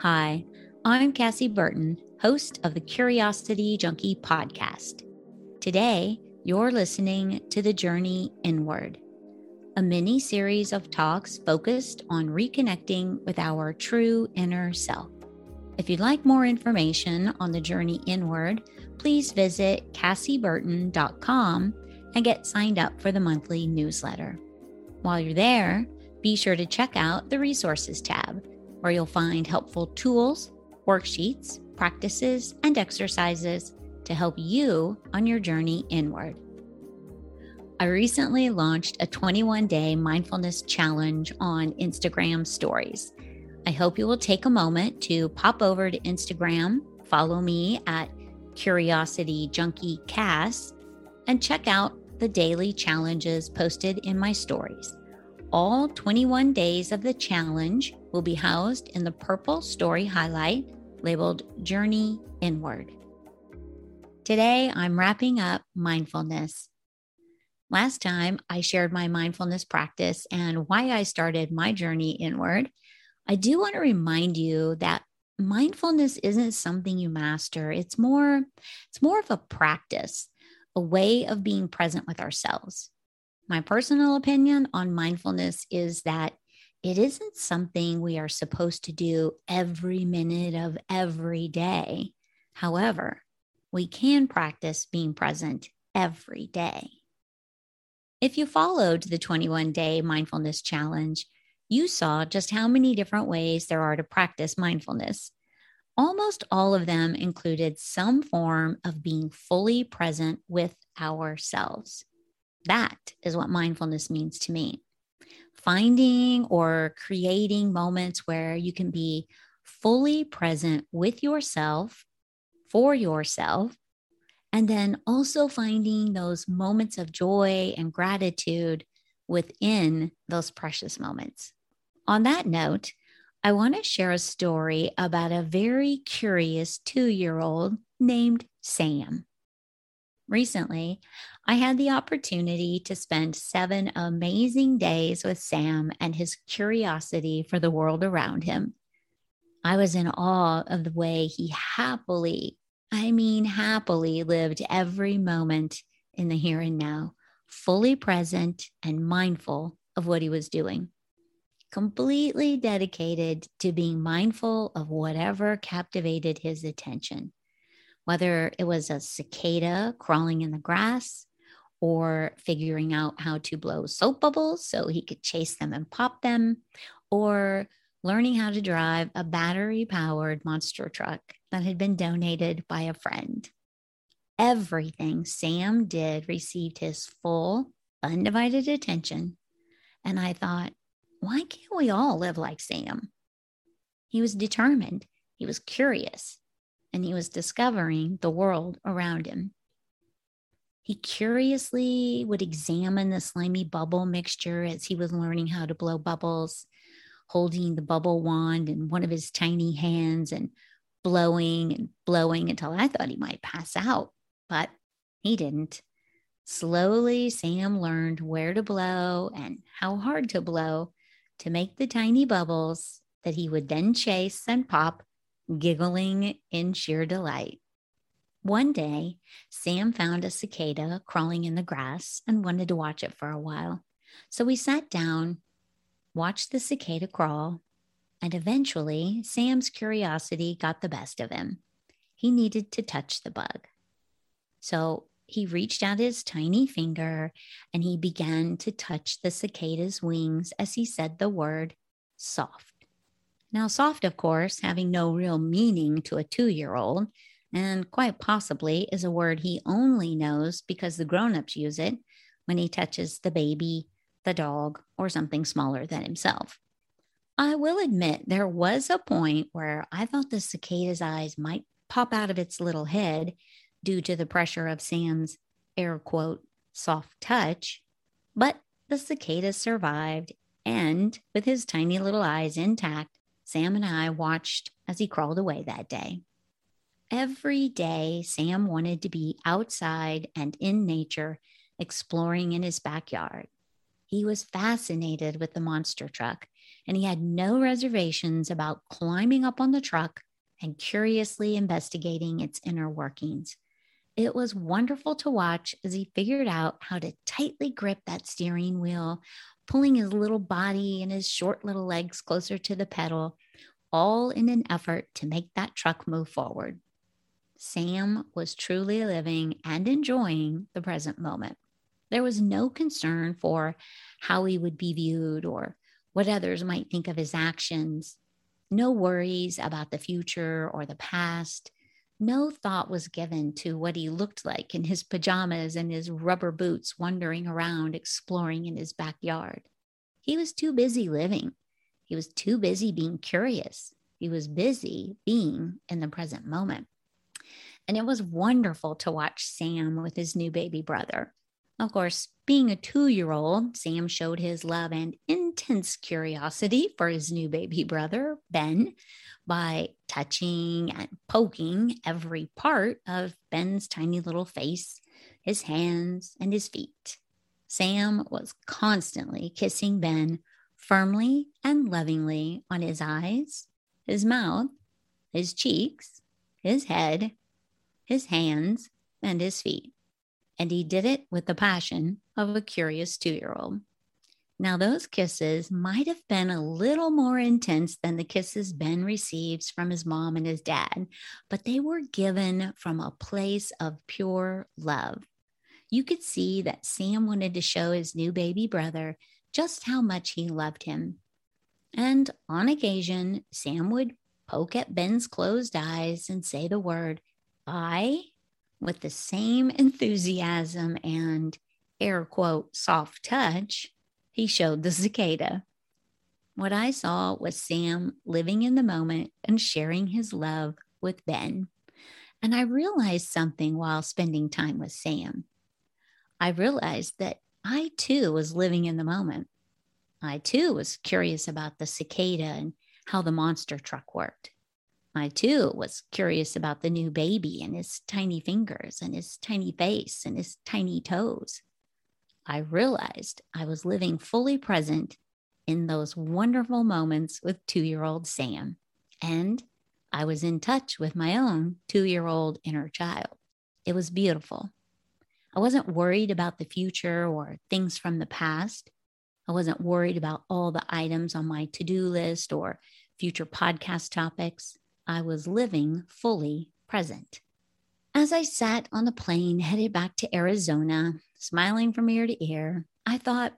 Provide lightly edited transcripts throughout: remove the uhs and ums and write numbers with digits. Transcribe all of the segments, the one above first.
Hi, I'm Cassie Burton, host of the Curiosity Junkie podcast. Today, you're listening to The Journey Inward, a mini-series of talks focused on reconnecting with our true inner self. If you'd like more information on The Journey Inward, please visit CassieBurton.com and get signed up for the monthly newsletter. While you're there, be sure to check out the Resources tab, where you'll find helpful tools, worksheets, practices, and exercises to help you on your journey inward. I recently launched a 21-day mindfulness challenge on Instagram stories. I hope you will take a moment to pop over to Instagram, follow me at CuriosityJunkieCass, and check out the daily challenges posted in my stories. All 21 days of the challenge will be housed in the purple story highlight labeled Journey Inward. Today, I'm wrapping up mindfulness. Last time, I shared my mindfulness practice and why I started my journey inward. I do want to remind you that mindfulness isn't something you master. It's more of a practice, a way of being present with ourselves. My personal opinion on mindfulness is that it isn't something we are supposed to do every minute of every day. However, we can practice being present every day. If you followed the 21-day mindfulness challenge, you saw just how many different ways there are to practice mindfulness. Almost all of them included some form of being fully present with ourselves. That is what mindfulness means to me. Finding or creating moments where you can be fully present with yourself, for yourself, and then also finding those moments of joy and gratitude within those precious moments. On that note, I want to share a story about a very curious 2-year-old named Sam. Recently, I had the opportunity to spend 7 amazing days with Sam and his curiosity for the world around him. I was in awe of the way he happily lived every moment in the here and now, fully present and mindful of what he was doing, completely dedicated to being mindful of whatever captivated his attention, whether it was a cicada crawling in the grass or figuring out how to blow soap bubbles so he could chase them and pop them, or learning how to drive a battery-powered monster truck that had been donated by a friend. Everything Sam did received his full, undivided attention, and I thought, why can't we all live like Sam? He was determined, he was curious, and he was discovering the world around him. He curiously would examine the slimy bubble mixture as he was learning how to blow bubbles, holding the bubble wand in one of his tiny hands and blowing until I thought he might pass out, but he didn't. Slowly, Sam learned where to blow and how hard to blow to make the tiny bubbles that he would then chase and pop, giggling in sheer delight. One day, Sam found a cicada crawling in the grass and wanted to watch it for a while. So we sat down, watched the cicada crawl, and eventually Sam's curiosity got the best of him. He needed to touch the bug. So he reached out his tiny finger and he began to touch the cicada's wings as he said the word soft. Now soft, of course, having no real meaning to a 2-year-old, and quite possibly is a word he only knows because the grown-ups use it when he touches the baby, the dog, or something smaller than himself. I will admit there was a point where I thought the cicada's eyes might pop out of its little head due to the pressure of Sam's air quote soft touch, but the cicada survived, and with his tiny little eyes intact, Sam and I watched as he crawled away that day. Every day, Sam wanted to be outside and in nature, exploring in his backyard. He was fascinated with the monster truck and he had no reservations about climbing up on the truck and curiously investigating its inner workings. It was wonderful to watch as he figured out how to tightly grip that steering wheel, pulling his little body and his short little legs closer to the pedal, all in an effort to make that truck move forward. Sam was truly living and enjoying the present moment. There was no concern for how he would be viewed or what others might think of his actions. No worries about the future or the past. No thought was given to what he looked like in his pajamas and his rubber boots, wandering around, exploring in his backyard. He was too busy living. He was too busy being curious. He was busy being in the present moment. And it was wonderful to watch Sam with his new baby brother. Of course, being a 2-year-old, Sam showed his love and intense curiosity for his new baby brother, Ben, by touching and poking every part of Ben's tiny little face, his hands, and his feet. Sam was constantly kissing Ben firmly and lovingly on his eyes, his mouth, his cheeks, his head, his hands, and his feet. And he did it with the passion of a curious 2-year-old. Now, those kisses might have been a little more intense than the kisses Ben receives from his mom and his dad, but they were given from a place of pure love. You could see that Sam wanted to show his new baby brother just how much he loved him. And on occasion, Sam would poke at Ben's closed eyes and say the word, "I," with the same enthusiasm and, air quote, soft touch he showed the cicada. What I saw was Sam living in the moment and sharing his love with Ben. And I realized something while spending time with Sam. I realized that I too was living in the moment. I too was curious about the cicada and how the monster truck worked. I, too, was curious about the new baby and his tiny fingers and his tiny face and his tiny toes. I realized I was living fully present in those wonderful moments with 2-year-old Sam, and I was in touch with my own 2-year-old inner child. It was beautiful. I wasn't worried about the future or things from the past. I wasn't worried about all the items on my to-do list or future podcast topics. I was living fully present. As I sat on the plane headed back to Arizona, smiling from ear to ear, I thought,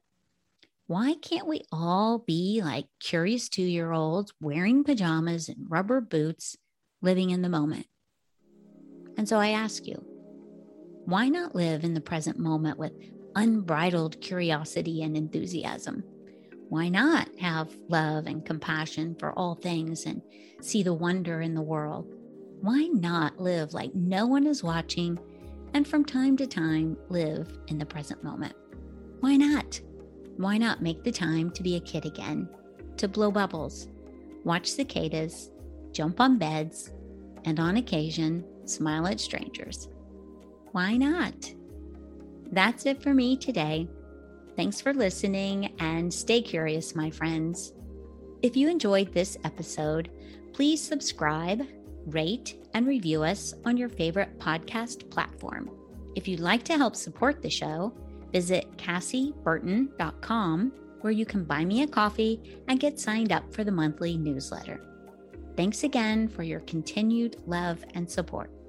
why can't we all be like curious 2-year-olds wearing pajamas and rubber boots, living in the moment? And so I ask you, why not live in the present moment with unbridled curiosity and enthusiasm? Why not have love and compassion for all things and see the wonder in the world? Why not live like no one is watching and from time to time live in the present moment? Why not? Why not make the time to be a kid again, to blow bubbles, watch cicadas, jump on beds, and on occasion, smile at strangers? Why not? That's it for me today. Thanks for listening and stay curious, my friends. If you enjoyed this episode, please subscribe, rate, and review us on your favorite podcast platform. If you'd like to help support the show, visit CassieBurton.com, where you can buy me a coffee and get signed up for the monthly newsletter. Thanks again for your continued love and support.